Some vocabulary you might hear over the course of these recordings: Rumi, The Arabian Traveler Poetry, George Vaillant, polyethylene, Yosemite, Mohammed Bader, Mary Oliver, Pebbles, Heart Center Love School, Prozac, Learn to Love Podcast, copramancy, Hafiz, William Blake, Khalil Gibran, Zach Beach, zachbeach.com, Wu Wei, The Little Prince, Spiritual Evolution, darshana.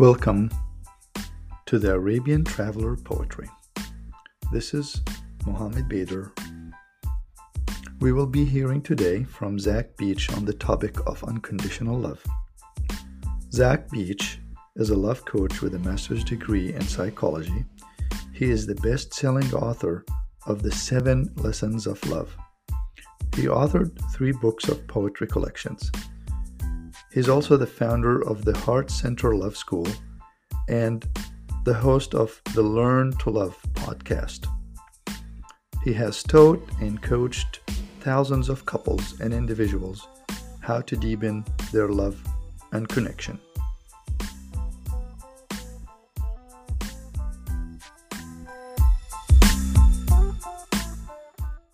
Welcome to The Arabian Traveler Poetry. This is Mohammed Bader. We will be hearing today from Zach Beach on the topic of unconditional love. Zach Beach is a love coach with a master's degree in psychology. He is the best-selling author of the 7 Lessons of Love. He authored 3 books of poetry collections. He's also the founder of the Heart Center Love School and the host of the Learn to Love podcast. He has taught and coached thousands of couples and individuals how to deepen their love and connection.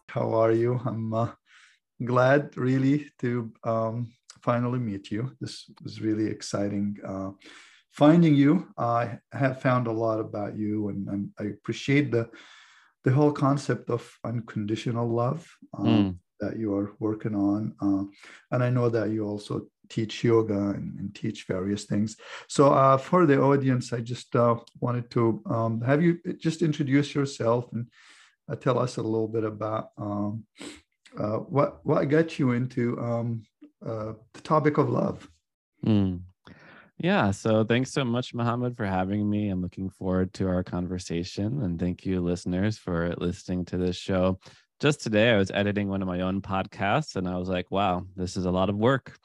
How are you? I'm glad really to finally meet you. This is really exciting finding you. I have found a lot about you, and I appreciate the whole concept of unconditional love that you are working on. And I know that you also teach yoga and teach various things. So for the audience, I just wanted to have you just introduce yourself and tell us a little bit about what got you into the topic of love. Yeah, so thanks so much, Mohammed, for having me. I'm looking forward to our conversation, and thank you, listeners, for listening to this show. Just today, I was editing one of my own podcasts, and I was like, wow, this is a lot of work.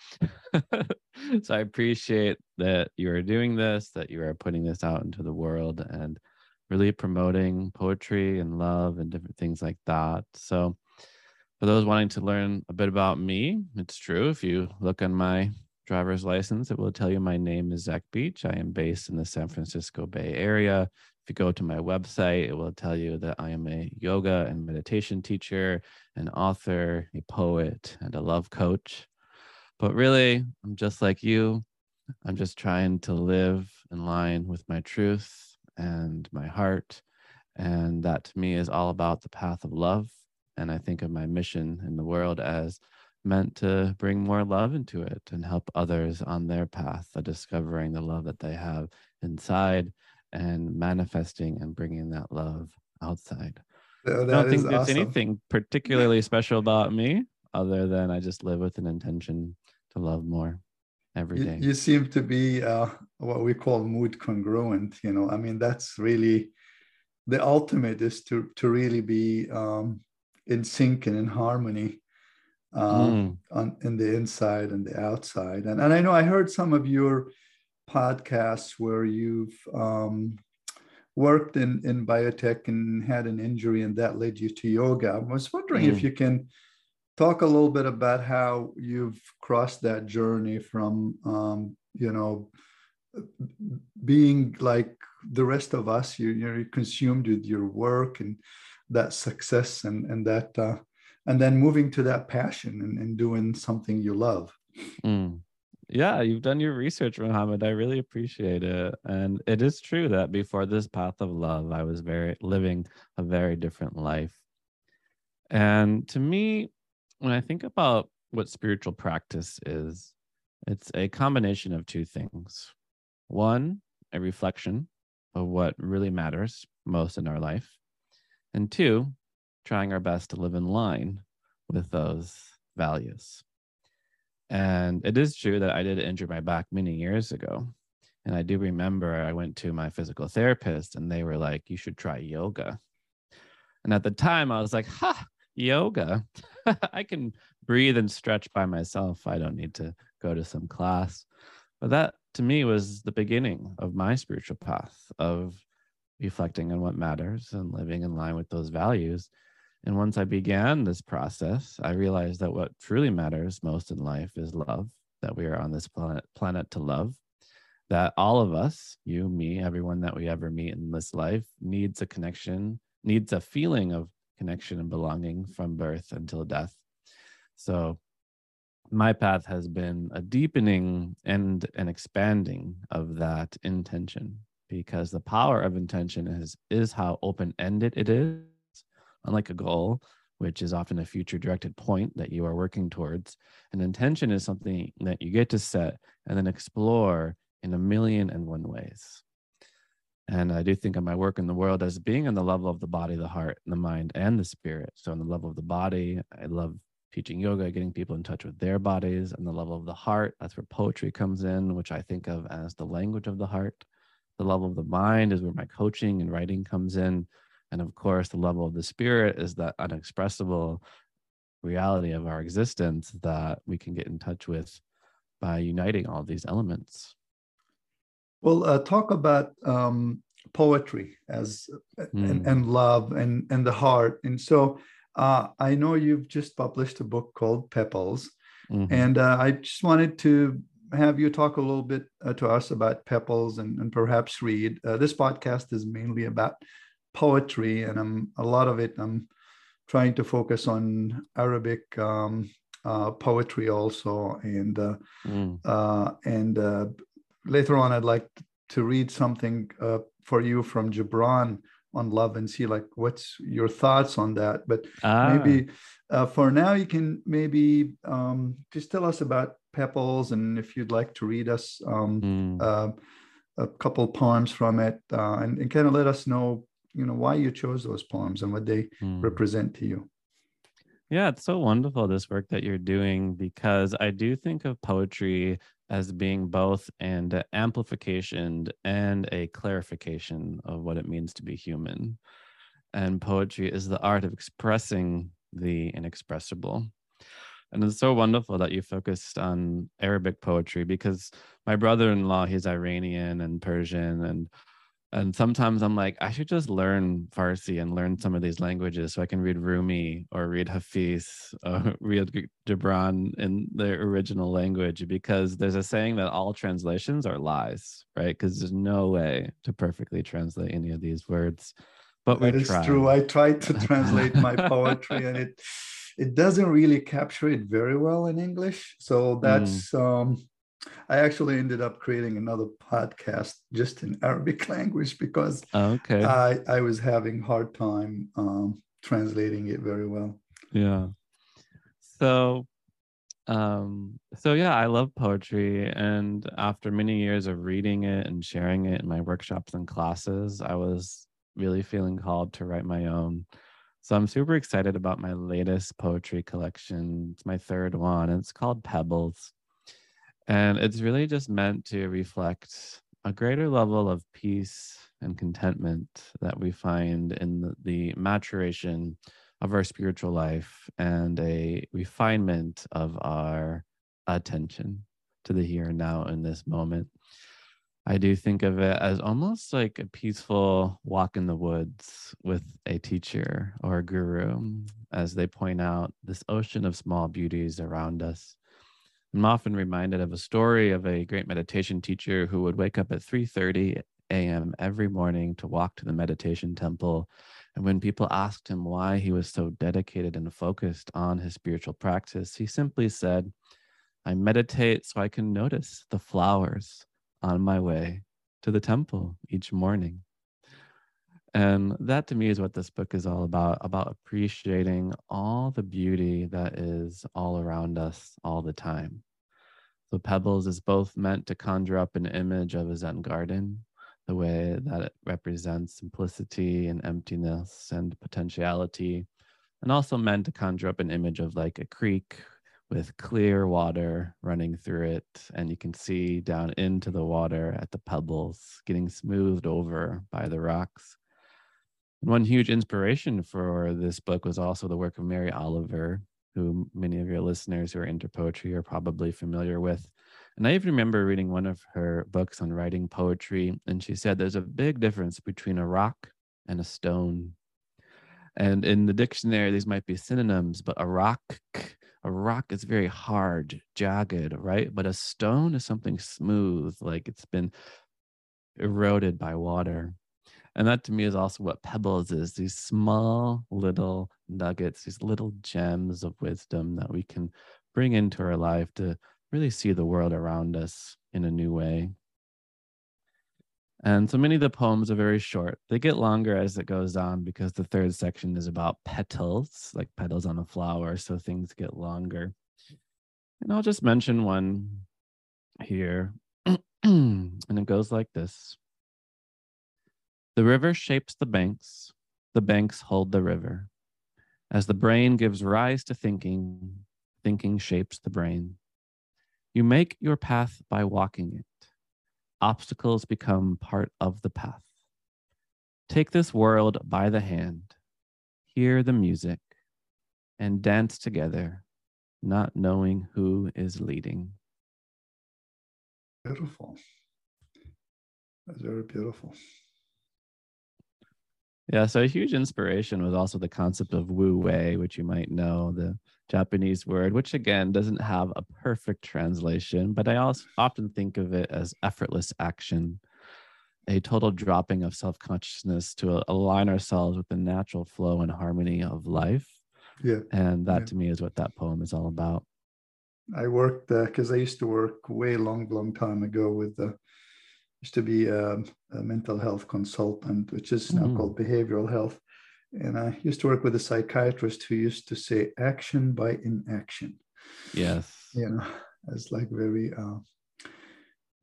So I appreciate that you are doing this, that you are putting this out into the world, and really promoting poetry and love and different things like that. So for those wanting to learn a bit about me, it's true. If you look on my driver's license, it will tell you my name is Zach Beach. I am based in the San Francisco Bay Area. If you go to my website, it will tell you that I am a yoga and meditation teacher, an author, a poet, and a love coach. But really, I'm just like you. I'm just trying to live in line with my truth and my heart, and that to me is all about the path of love. And I think of my mission in the world as meant to bring more love into it and help others on their path of discovering the love that they have inside and manifesting and bringing that love outside. So I don't think there's anything particularly special about me other than I just live with an intention to love more every day. You seem to be what we call mood congruent. You know, I mean, that's really the ultimate, is to really be in sync and in harmony in the inside and the outside. And I know I heard some of your podcasts where you've worked in biotech and had an injury, and that led you to yoga. I was wondering if you can talk a little bit about how you've crossed that journey from, you know, being like the rest of us. You're consumed with your work and that success, and then moving to that passion and doing something you love. Yeah, you've done your research, Mohammed. I really appreciate it. And it is true that before this path of love, I was living a very different life. And to me, when I think about what spiritual practice is, it's a combination of 2 things. One, a reflection of what really matters most in our life. And 2, trying our best to live in line with those values. And it is true that I did injure my back many years ago. And I do remember I went to my physical therapist, and they were like, you should try yoga. And at the time I was like, ha, yoga. I can breathe and stretch by myself. I don't need to go to some class. But that to me was the beginning of my spiritual path of reflecting on what matters and living in line with those values. And once I began this process, I realized that what truly matters most in life is love, that we are on this planet to love, that all of us, you, me, everyone that we ever meet in this life needs a connection, needs a feeling of connection and belonging from birth until death. So my path has been a deepening and an expanding of that intention, because the power of intention is how open-ended it is. Unlike a goal, which is often a future-directed point that you are working towards, an intention is something that you get to set and then explore in a million and one ways. And I do think of my work in the world as being on the level of the body, the heart, and the mind, and the spirit. So on the level of the body, I love teaching yoga, getting people in touch with their bodies. On the level of the heart, that's where poetry comes in, which I think of as the language of the heart. The level of the mind is where my coaching and writing comes in. And of course, the level of the spirit is that unexpressible reality of our existence that we can get in touch with by uniting all these elements. Well, talk about poetry as and love and the heart. And so I know you've just published a book called Pebbles, and I just wanted to have you talk a little bit to us about Pebbles and perhaps read. This podcast is mainly about poetry, and a lot of it I'm trying to focus on Arabic poetry also, and later on, I'd like to read something for you from Gibran on love and see like what's your thoughts on that. But maybe for now, you can maybe just tell us about Pebbles, and if you'd like to read us a couple poems from it, and kind of let us know, you know, why you chose those poems and what they represent to you. Yeah, it's so wonderful, this work that you're doing, because I do think of poetry as being both an amplification and a clarification of what it means to be human. And poetry is the art of expressing the inexpressible. And it's so wonderful that you focused on Arabic poetry, because my brother-in-law, he's Iranian and Persian, and sometimes I'm like, I should just learn Farsi and learn some of these languages so I can read Rumi or read Hafiz or read Gibran in their original language, because there's a saying that all translations are lies, right? Because there's no way to perfectly translate any of these words. But we try. That is true. I tried to translate my poetry and it doesn't really capture it very well in English. So that's... I actually ended up creating another podcast just in Arabic language because I was having a hard time translating it very well. Yeah. So yeah, I love poetry. And after many years of reading it and sharing it in my workshops and classes, I was really feeling called to write my own. So I'm super excited about my latest poetry collection. It's my third one. And it's called Pebbles. And it's really just meant to reflect a greater level of peace and contentment that we find in the maturation of our spiritual life and a refinement of our attention to the here and now in this moment. I do think of it as almost like a peaceful walk in the woods with a teacher or a guru as they point out this ocean of small beauties around us. I'm often reminded of a story of a great meditation teacher who would wake up at 3:30 a.m. every morning to walk to the meditation temple. And when people asked him why he was so dedicated and focused on his spiritual practice, he simply said, "I meditate so I can notice the flowers on my way to the temple each morning." And that to me is what this book is all about appreciating all the beauty that is all around us all the time. So Pebbles is both meant to conjure up an image of a Zen garden, the way that it represents simplicity and emptiness and potentiality, and also meant to conjure up an image of like a creek with clear water running through it. And you can see down into the water at the pebbles getting smoothed over by the rocks. One huge inspiration for this book was also the work of Mary Oliver, who many of your listeners who are into poetry are probably familiar with. And I even remember reading one of her books on writing poetry, and she said there's a big difference between a rock and a stone. And in the dictionary, these might be synonyms, but a rock is very hard, jagged, right? But a stone is something smooth, like it's been eroded by water. And that to me is also what Pebbles is, these small little nuggets, these little gems of wisdom that we can bring into our life to really see the world around us in a new way. And so many of the poems are very short. They get longer as it goes on because the third section is about petals, like petals on a flower, so things get longer. And I'll just mention one here. And it goes like this. The river shapes the banks hold the river. As the brain gives rise to thinking, thinking shapes the brain. You make your path by walking it. Obstacles become part of the path. Take this world by the hand, hear the music, and dance together, not knowing who is leading. Beautiful. That's very beautiful. Yeah, so a huge inspiration was also the concept of Wu Wei, which you might know, the Japanese word, which again doesn't have a perfect translation, but I also often think of it as effortless action, a total dropping of self-consciousness to align ourselves with the natural flow and harmony of life. Yeah. And that to me is what that poem is all about. I worked, because I used to work way long time ago with the used to be a mental health consultant, which is now called behavioral health. And I used to work with a psychiatrist who used to say action by inaction. Yes. You know, it's like very,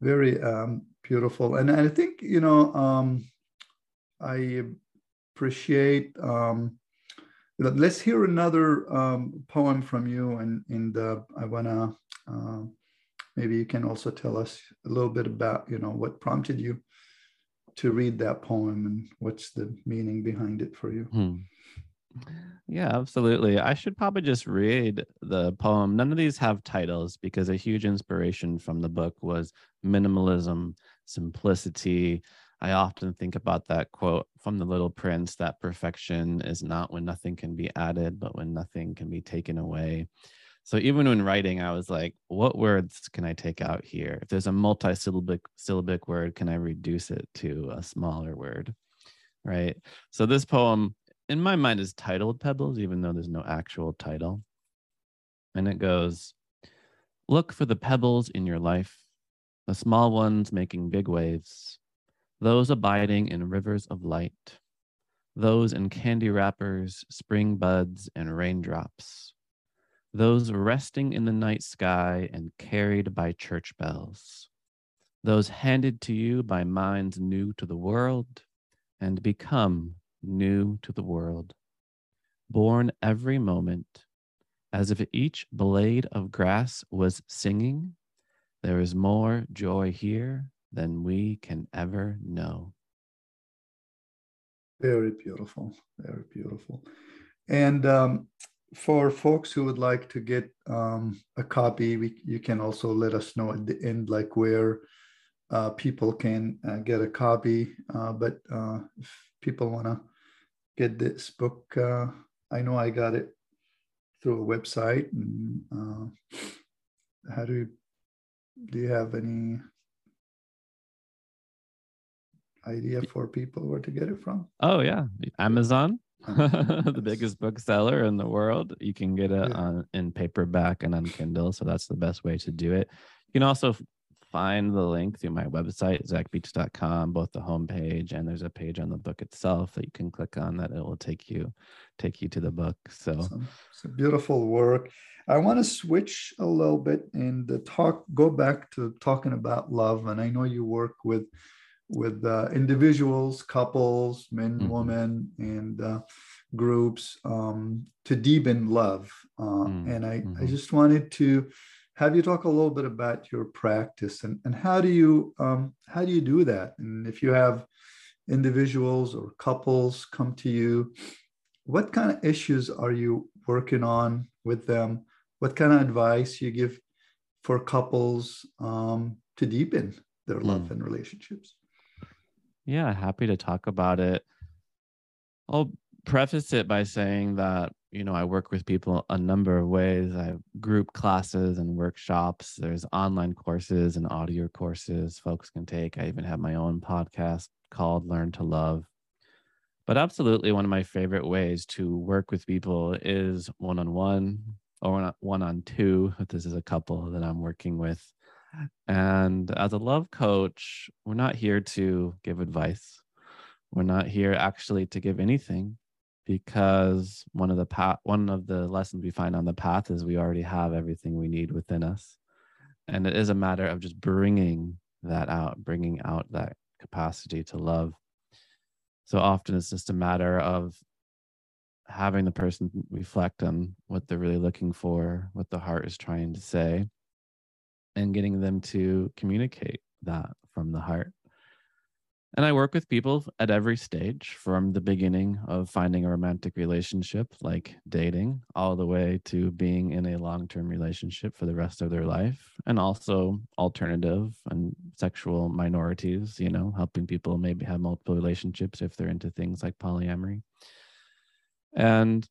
very beautiful. And I think, you know, I appreciate, let's hear another poem from you. And I want to, maybe you can also tell us a little bit about, you know, what prompted you to read that poem and what's the meaning behind it for you. Yeah, absolutely. I should probably just read the poem. None of these have titles because a huge inspiration from the book was minimalism, simplicity. I often think about that quote from The Little Prince, that perfection is not when nothing can be added, but when nothing can be taken away. So even when writing, I was like, what words can I take out here? If there's a multi-syllabic word, can I reduce it to a smaller word, right? So this poem, in my mind, is titled Pebbles, even though there's no actual title. And it goes, look for the pebbles in your life, the small ones making big waves, those abiding in rivers of light, those in candy wrappers, spring buds, and raindrops. Those resting in the night sky and carried by church bells, those handed to you by minds new to the world and become new to the world, born every moment, as if each blade of grass was singing, there is more joy here than we can ever know. Very beautiful, very beautiful. And for folks who would like to get a copy, you can also let us know at the end, like where people can get a copy. But if people want to get this book, I know I got it through a website. And, how do you have any idea for people where to get it from? Oh, yeah. Amazon. The biggest bookseller in the world. You can get it on in paperback and on Kindle, so that's the best way to do it. You can also find the link through my website, zachbeach.com, both the homepage and there's a page on the book itself that you can click on that it will take you to the book. So it's a beautiful work. I want to switch a little bit and go back to talking about love. And I know you work with individuals, couples, men, women, and groups to deepen love. And I just wanted to have you talk a little bit about your practice and how do you do that? And if you have individuals or couples come to you, what kind of issues are you working on with them? What kind of advice you give for couples to deepen their love and relationships? Yeah, happy to talk about it. I'll preface it by saying that, you know, I work with people a number of ways. I have group classes and workshops. There's online courses and audio courses folks can take. I even have my own podcast called Learn to Love. But absolutely one of my favorite ways to work with people is one-on-one or one-on-two. This is a couple that I'm working with. And as a love coach, we're not here to give advice. We're not here actually to give anything, because one of the lessons we find on the path is we already have everything we need within us. And it is a matter of just bringing that out, bringing out that capacity to love. So often it's just a matter of having the person reflect on what they're really looking for, what the heart is trying to say, and getting them to communicate that from the heart. And I work with people at every stage, from the beginning of finding a romantic relationship, like dating, all the way to being in a long-term relationship for the rest of their life, and also alternative and sexual minorities, you know, helping people maybe have multiple relationships if they're into things like polyamory. And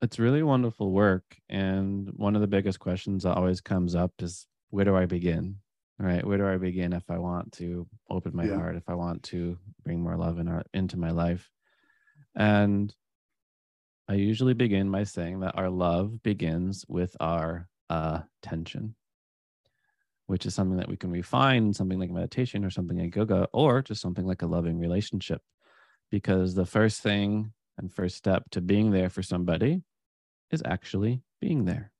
it's really wonderful work. And one of the biggest questions that always comes up is, where do I begin? Right? Where do I begin if I want to open my heart, if I want to bring more love into my life? And I usually begin by saying that our love begins with our attention, which is something that we can refine, something like meditation or something like yoga, or just something like a loving relationship. Because the first thing and first step to being there for somebody is actually being there.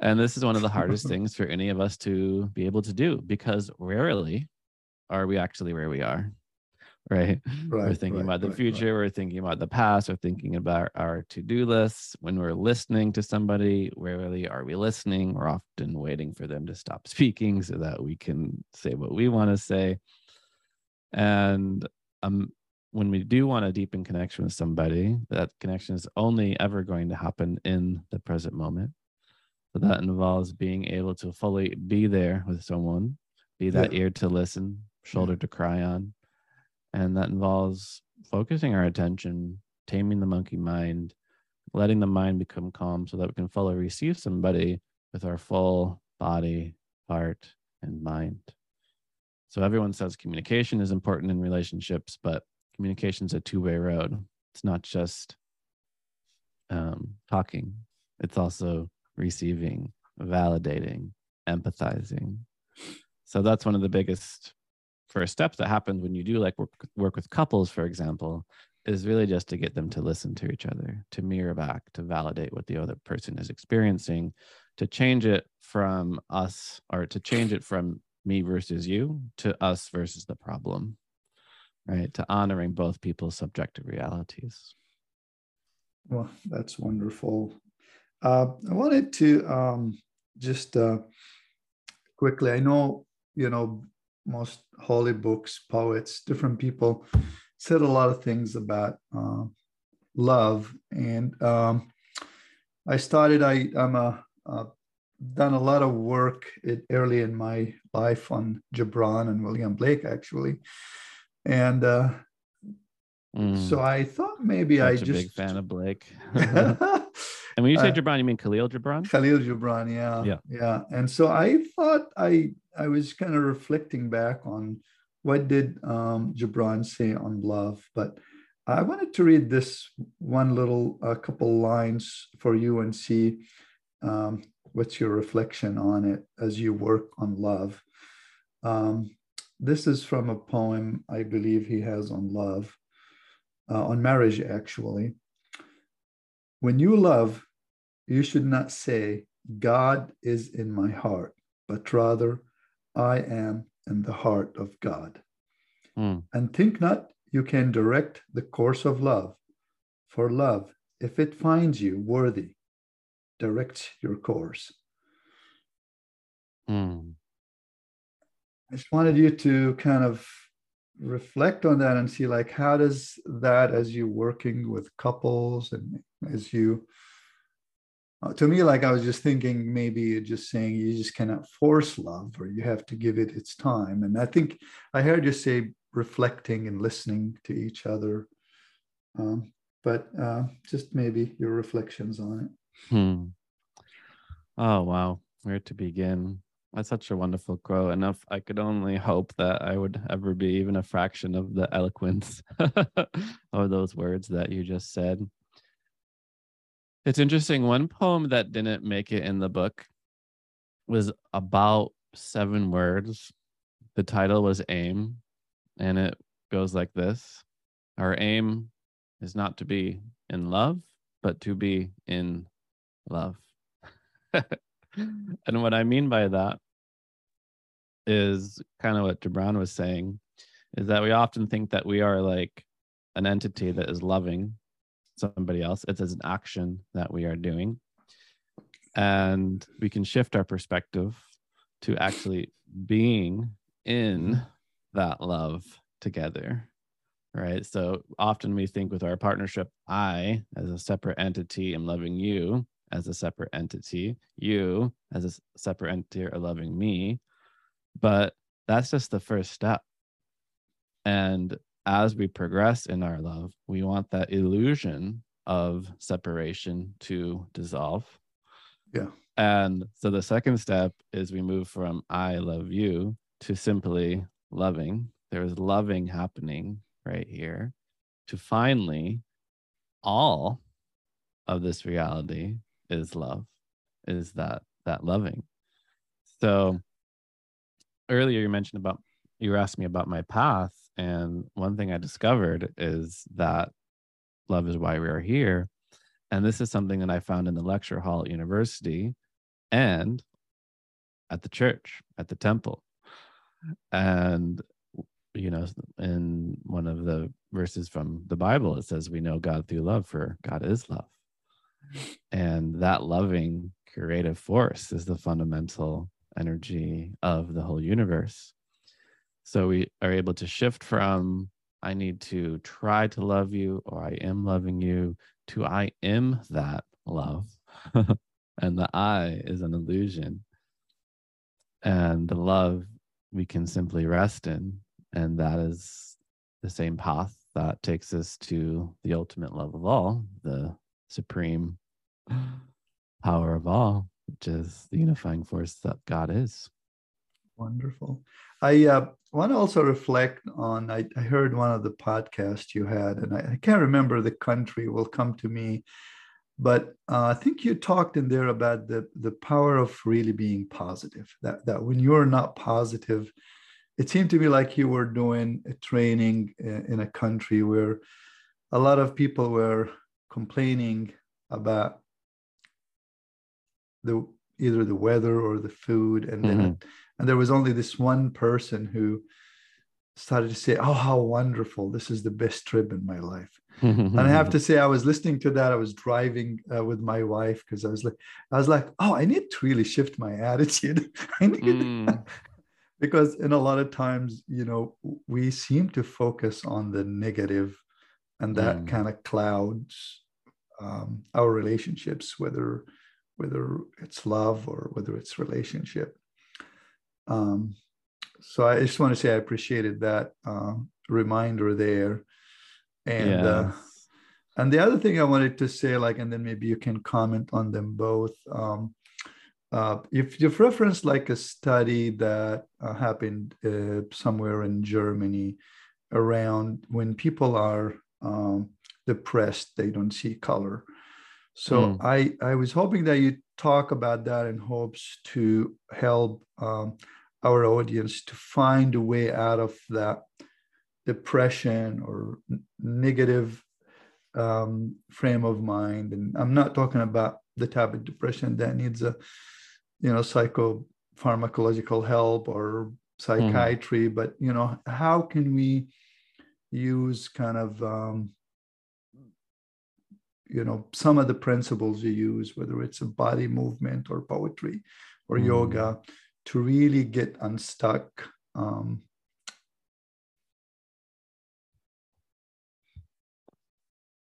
And this is one of the hardest things for any of us to be able to do, because rarely are we actually where we are, right? We're thinking about the future, we're thinking about the past, we're thinking about our to-do lists. When we're listening to somebody, rarely are we listening. We're often waiting for them to stop speaking so that we can say what we want to say. And when we do want to deepen connection with somebody, that connection is only ever going to happen in the present moment. So that involves being able to fully be there with someone, be that ear to listen, shoulder to cry on. And that involves focusing our attention, taming the monkey mind, letting the mind become calm so that we can fully receive somebody with our full body, heart, and mind. So everyone says communication is important in relationships, but communication is a two-way road. It's not just talking. It's also receiving, validating, empathizing. So that's one of the biggest first steps that happens when you do like work with couples, for example, is really just to get them to listen to each other, to mirror back, to validate what the other person is experiencing, to change it from us, or to change it from me versus you to us versus the problem, right? To honoring both people's subjective realities. Well, that's wonderful. I wanted to just quickly, I know, you know, most holy books, poets, different people said a lot of things about love. And I've done a lot of work early in my life on Gibran and William Blake, actually. And so I thought maybe I'm a big fan of Blake. And when you say Gibran, you mean Khalil Gibran? Khalil Gibran, yeah. And so I thought I was kind of reflecting back on what did Gibran say on love. But I wanted to read this one little couple lines for you and see what's your reflection on it as you work on love. This is from a poem I believe he has on love, on marriage, actually. When you love, you should not say, God is in my heart, but rather, I am in the heart of God. And think not you can direct the course of love, for love, if it finds you worthy, directs your course. I just wanted you to kind of reflect on that and see, like, how does that, as you're working with couples, and as you to me, like, I was just thinking maybe you're just saying you just cannot force love, or you have to give it its time. And I think I heard you say reflecting and listening to each other, but just maybe your reflections on it. Oh wow, where to begin? That's such a wonderful quote. And if I could only hope that I would ever be even a fraction of the eloquence of those words that you just said. It's interesting. One poem that didn't make it in the book was about 7 words. The title was Aim, and it goes like this. Our aim is not to be in love, but to be in love. And what I mean by that is kind of what Gibran was saying, is that we often think that we are like an entity that is loving somebody else. It's as an action that we are doing. And we can shift our perspective to actually being in that love together, right? So often we think with our partnership, I, as a separate entity, am loving you as a separate entity, you as a separate entity are loving me. But that's just the first step. And as we progress in our love, we want that illusion of separation to dissolve. Yeah. And so the second step is we move from I love you to simply loving. There is loving happening right here, to finally all of this reality is love, is that loving. So earlier you mentioned about, you asked me about my path. And one thing I discovered is that love is why we are here. And this is something that I found in the lecture hall at university and at the church, at the temple. And, you know, in one of the verses from the Bible, it says, we know God through love, for God is love. And that loving creative force is the fundamental energy of the whole universe. So we are able to shift from I need to try to love you, or I am loving you, to I am that love. And the I is an illusion. And the love we can simply rest in. And that is the same path that takes us to the ultimate love of all, the supreme power of all, which is the unifying force that God is. Wonderful. I want to also reflect on, I heard one of the podcasts you had, and I can't remember the country, will come to me, but I think you talked in there about the power of really being positive, that when you're not positive, it seemed to me like you were doing a training in a country where a lot of people were complaining about either the weather or the food, and mm-hmm. And there was only this one person who started to say, oh, how wonderful. This is the best trip in my life. And I have to say, I was listening to that. I was driving with my wife, because I was like, oh, I need to really shift my attitude. Because in a lot of times, you know, we seem to focus on the negative, and that kind of clouds our relationships, whether it's love or whether it's relationship. So I just want to say I appreciated that reminder there. And yes. And the other thing I wanted to say, like, and then maybe you can comment on them both. If you've referenced like a study that happened somewhere in Germany around when people are depressed, they don't see color. So I was hoping that you talk about that in hopes to help our audience to find a way out of that depression or negative frame of mind. And I'm not talking about the type of depression that needs a, you know, psychopharmacological help or psychiatry, but, you know, how can we use kind of, you know, some of the principles you use, whether it's a body movement or poetry or yoga, to really get unstuck.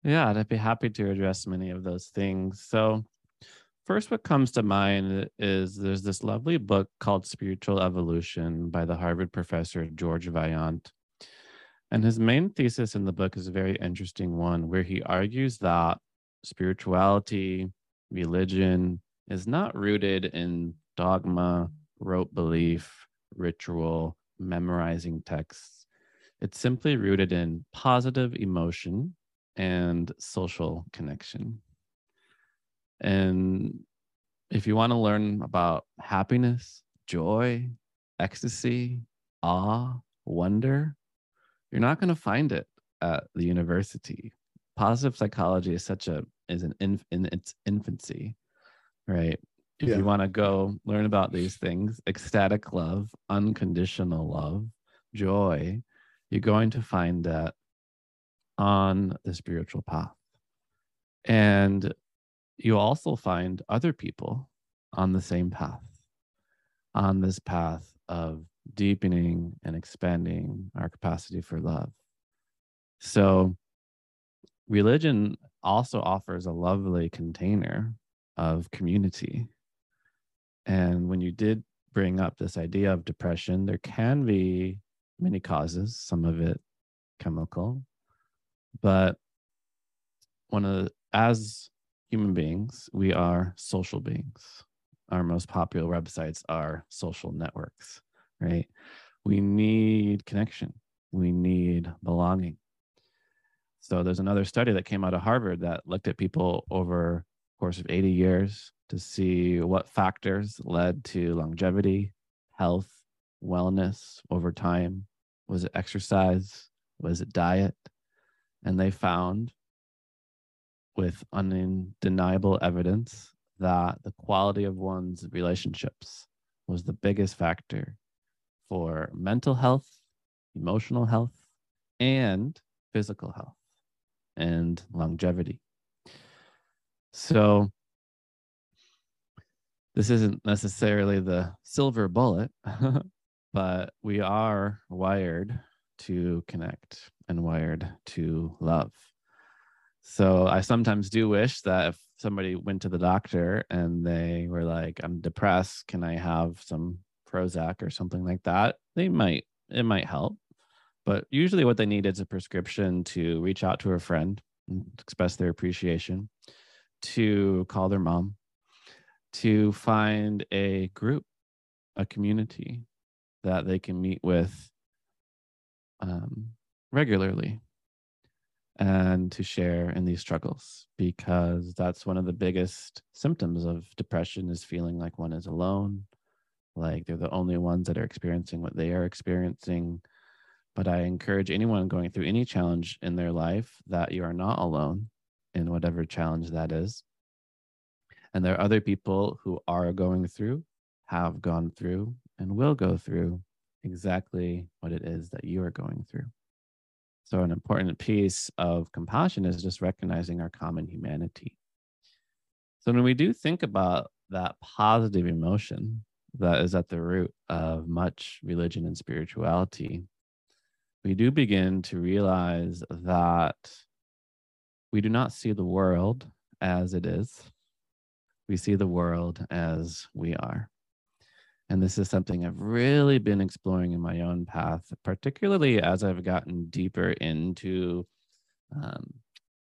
Yeah, I'd be happy to address many of those things. So first, what comes to mind is there's this lovely book called Spiritual Evolution by the Harvard professor George Vaillant. And his main thesis in the book is a very interesting one, where he argues that spirituality, religion, is not rooted in dogma, rote belief, ritual, memorizing texts. It's simply rooted in positive emotion and social connection. And if you want to learn about happiness, joy, ecstasy, awe, wonder, you're not going to find it at the university. Positive psychology is an in its infancy, right? if you want to go learn about these things, ecstatic love, unconditional love, joy, you're going to find that on the spiritual path. And you also find other people on the same path, on this path of deepening and expanding our capacity for love. So religion also offers a lovely container of community. And when you did bring up this idea of depression, there can be many causes, some of it chemical, but as human beings, we are social beings. Our most popular websites are social networks, right? We need connection. We need belonging. So there's another study that came out of Harvard that looked at people over the course of 80 years to see what factors led to longevity, health, wellness over time. Was it exercise? Was it diet? And they found, with undeniable evidence, that the quality of one's relationships was the biggest factor for mental health, emotional health, and physical health and longevity. So this isn't necessarily the silver bullet, but we are wired to connect and wired to love. So I sometimes do wish that if somebody went to the doctor and they were like, I'm depressed, can I have some Prozac or something like that? It might help. But usually what they need is a prescription to reach out to a friend and express their appreciation, to call their mom, to find a group, a community that they can meet with regularly, and to share in these struggles, because that's one of the biggest symptoms of depression, is feeling like one is alone, like they're the only ones that are experiencing what they are experiencing. But I encourage anyone going through any challenge in their life that you are not alone in whatever challenge that is. And there are other people who are going through, have gone through, and will go through exactly what it is that you are going through. So an important piece of compassion is just recognizing our common humanity. So when we do think about that positive emotion that is at the root of much religion and spirituality, we do begin to realize that we do not see the world as it is. We see the world as we are. And this is something I've really been exploring in my own path, particularly as I've gotten deeper into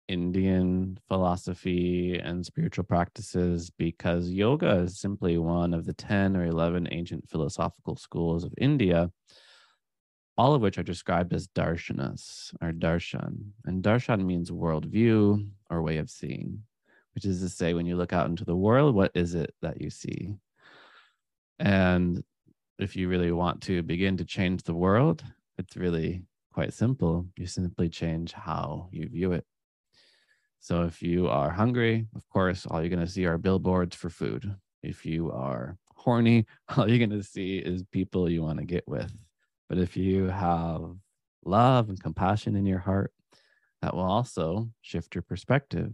Indian philosophy and spiritual practices, because yoga is simply one of the 10 or 11 ancient philosophical schools of India, all of which are described as darshanas or darshan. And darshan means worldview or way of seeing, which is to say, when you look out into the world, what is it that you see? And if you really want to begin to change the world, it's really quite simple. You simply change how you view it. So if you are hungry, of course, all you're going to see are billboards for food. If you are horny, all you're going to see is people you want to get with. But if you have love and compassion in your heart, that will also shift your perspective.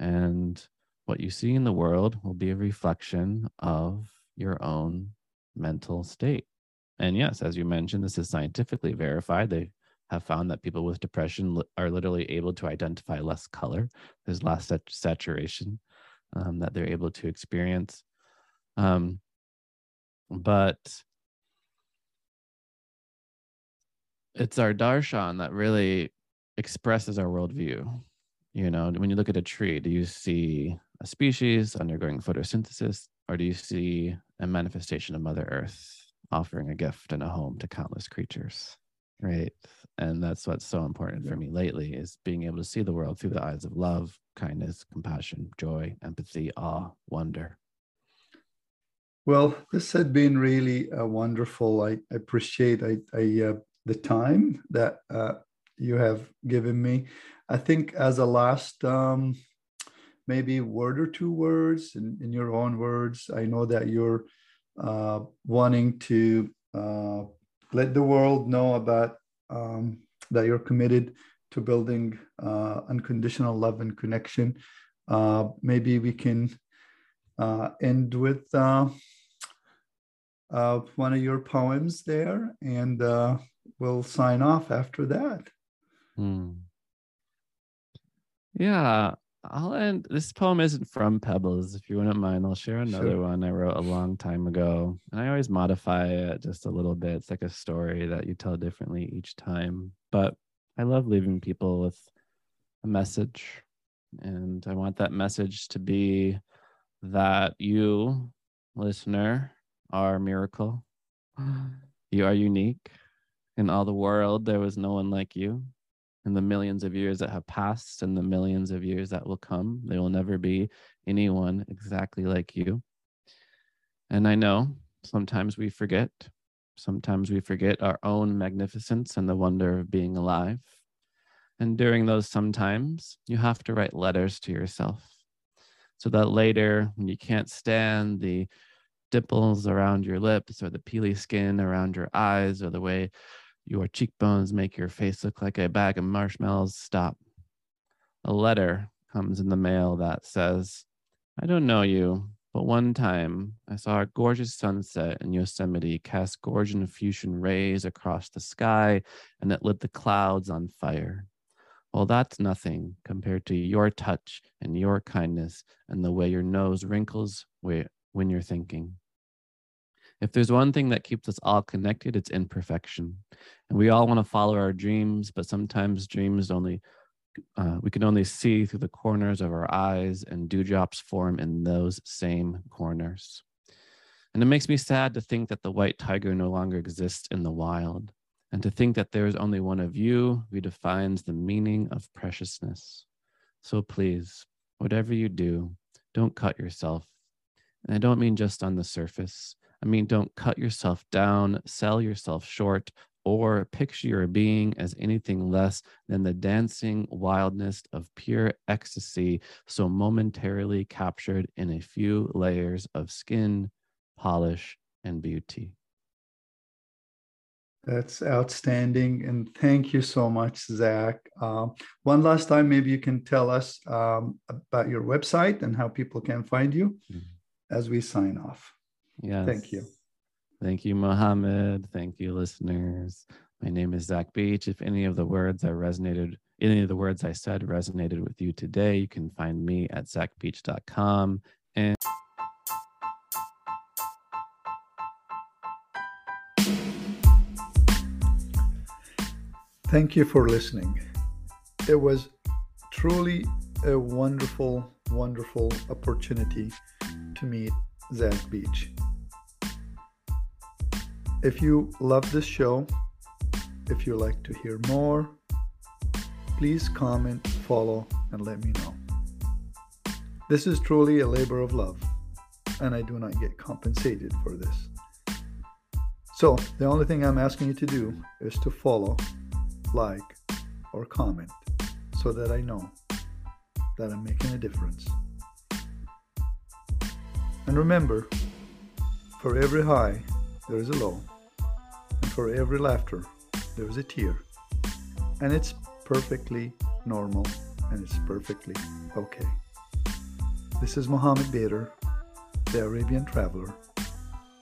And what you see in the world will be a reflection of your own mental state. And yes, as you mentioned, this is scientifically verified. They have found that people with depression are literally able to identify less color. There's less saturation that they're able to experience. But it's our darshan that really expresses our worldview. You know, when you look at a tree, do you see a species undergoing photosynthesis? Or do you see a manifestation of Mother Earth offering a gift and a home to countless creatures, right? And that's what's so important for me lately, is being able to see the world through the eyes of love, kindness, compassion, joy, empathy, awe, wonder. Well, this had been really wonderful. I appreciate the time that you have given me. I think as a last maybe word or two words in your own words. I know that you're wanting to let the world know about that you're committed to building unconditional love and connection. Maybe we can end with one of your poems there, and we'll sign off after that. Yeah, I'll end. This poem isn't from Pebbles. If you wouldn't mind, I'll share another one I wrote a long time ago. And I always modify it just a little bit. It's like a story that you tell differently each time. But I love leaving people with a message. And I want that message to be that you, listener, are a miracle. You are unique. In all the world, there was no one like you. In the millions of years that have passed and the millions of years that will come, there will never be anyone exactly like you. And I know sometimes we forget. Sometimes we forget our own magnificence and the wonder of being alive. And during those sometimes, you have to write letters to yourself so that later, when you can't stand the dimples around your lips or the peely skin around your eyes or the way your cheekbones make your face look like a bag of marshmallows, stop. A letter comes in the mail that says, I don't know you, but one time I saw a gorgeous sunset in Yosemite cast gorgeous infusion rays across the sky, and it lit the clouds on fire. Well, that's nothing compared to your touch and your kindness and the way your nose wrinkles when you're thinking. If there's one thing that keeps us all connected, it's imperfection. And we all want to follow our dreams, but sometimes dreams only, we can only see through the corners of our eyes, and dewdrops form in those same corners. And it makes me sad to think that the white tiger no longer exists in the wild, and to think that there is only one of you who defines the meaning of preciousness. So please, whatever you do, don't cut yourself. And I don't mean just on the surface. I mean, don't cut yourself down, sell yourself short, or picture your being as anything less than the dancing wildness of pure ecstasy, so momentarily captured in a few layers of skin, polish, and beauty. That's outstanding. And thank you so much, Zach. One last time, maybe you can tell us about your website and how people can find you as we sign off. Yes. Thank you. Thank you, Mohammed. Thank you, listeners. My name is Zach Beach. If any of the words I said resonated with you today, you can find me at zachbeach.com. And thank you for listening. It was truly a wonderful, wonderful opportunity to meet Zach Beach. If you love this show, if you like to hear more, please comment, follow, and let me know. This is truly a labor of love, and I do not get compensated for this. So the only thing I'm asking you to do is to follow, like, or comment so that I know that I'm making a difference. And remember, for every high, there is a low. And for every laughter, there is a tear. And it's perfectly normal, and it's perfectly okay. This is Mohammed Bader, the Arabian Traveler.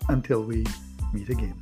Until we meet again.